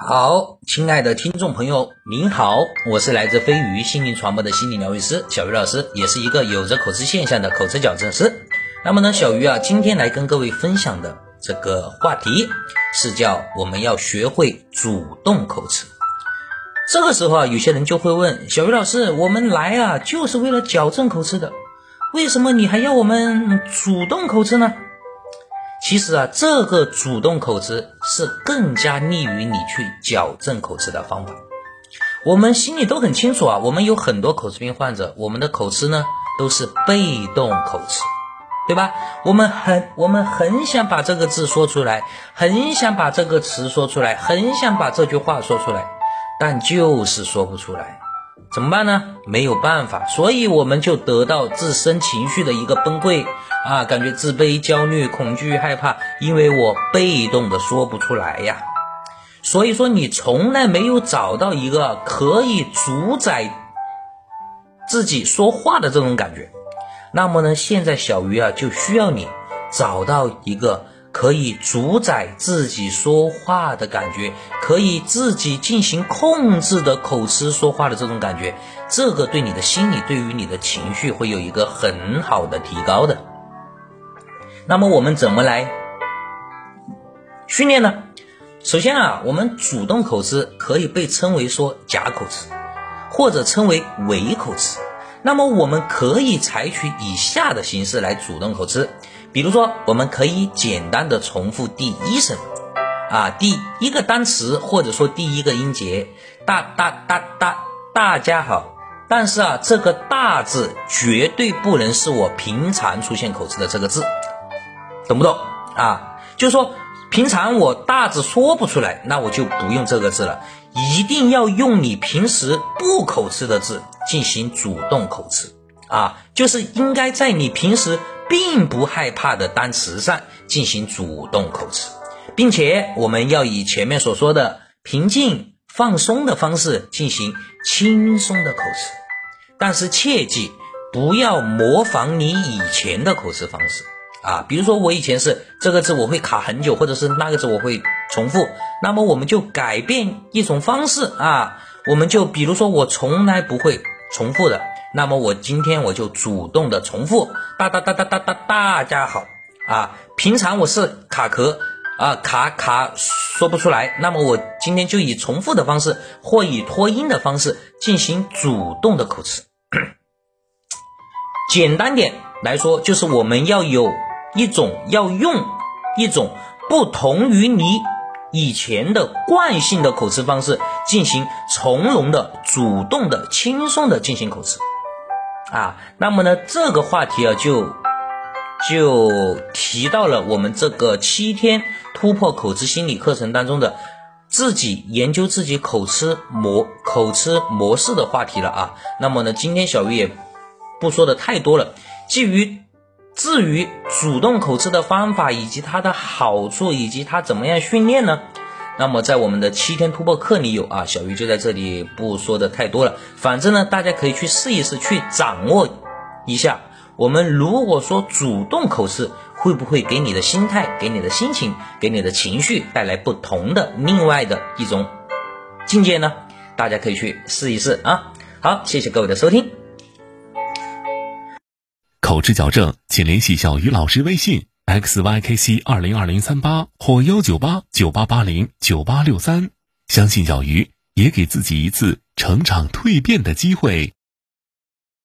好，亲爱的听众朋友，您好，我是来自飞鱼心灵传播的心理疗愈师小鱼老师，也是一个有着口吃现象的口吃矫正师。那么呢，小鱼啊，今天来跟各位分享的这个话题是叫我们要学会主动口吃。这个时候啊，有些人就会问小鱼老师，我们来啊就是为了矫正口吃的，为什么你还要我们主动口吃呢？其实啊，这个主动口吃是更加利于你去矫正口吃的方法。我们心里都很清楚啊，我们有很多口吃病患者，我们的口吃呢都是被动口吃，对吧？我们很想把这个字说出来，很想把这个词说出来，很想把这句话说出来，但就是说不出来。怎么办呢？没有办法，所以我们就得到自身情绪的一个崩溃啊，感觉自卑、焦虑、恐惧、害怕，因为我被动的说不出来呀。所以说你从来没有找到一个可以主宰自己说话的这种感觉。那么呢，现在小鱼啊就需要你找到一个可以主宰自己说话的感觉，可以自己进行控制的口吃说话的这种感觉，这个对你的心理，对于你的情绪会有一个很好的提高的。那么我们怎么来训练呢？首先啊，我们主动口吃可以被称为说假口吃，或者称为伪口吃。那么我们可以采取以下的形式来主动口吃，比如说我们可以简单的重复第一声啊，第一个单词或者说第一个音节，大家好。但是啊，这个大字绝对不能是我平常出现口吃的这个字，懂不懂啊？就是说平常我大字说不出来，那我就不用这个字了，一定要用你平时不口吃的字进行主动口吃啊，就是应该在你平时并不害怕的单词上进行主动口吃，并且我们要以前面所说的平静放松的方式进行轻松的口吃。但是切记不要模仿你以前的口吃方式啊，比如说我以前是这个字我会卡很久，或者是那个字我会重复，那么我们就改变一种方式啊，我们就比如说我从来不会重复的，那么我今天我就主动的重复大家好啊，平常我是卡壳啊，卡说不出来，那么我今天就以重复的方式或以拖音的方式进行主动的口吃。简单点来说，就是我们要用一种不同于你以前的惯性的口吃方式进行从容的主动的轻松的进行口吃啊。那么呢，这个话题啊就提到了我们这个7天突破口吃心理课程当中的自己研究自己口吃模式的话题了啊。那么呢，今天小鱼也不说的太多了，至于主动口吃的方法以及它的好处以及它怎么样训练呢，那么在我们的7天突破课里有啊，小鱼就在这里不说的太多了。反正呢，大家可以去试一试，去掌握一下，我们如果说主动口吃会不会给你的心态、给你的心情、给你的情绪带来不同的另外的一种境界呢？大家可以去试一试啊。好，谢谢各位的收听。口吃矫正请联系小鱼老师微信 XYKC202038 或19898809863，相信小鱼也给自己一次成长蜕变的机会。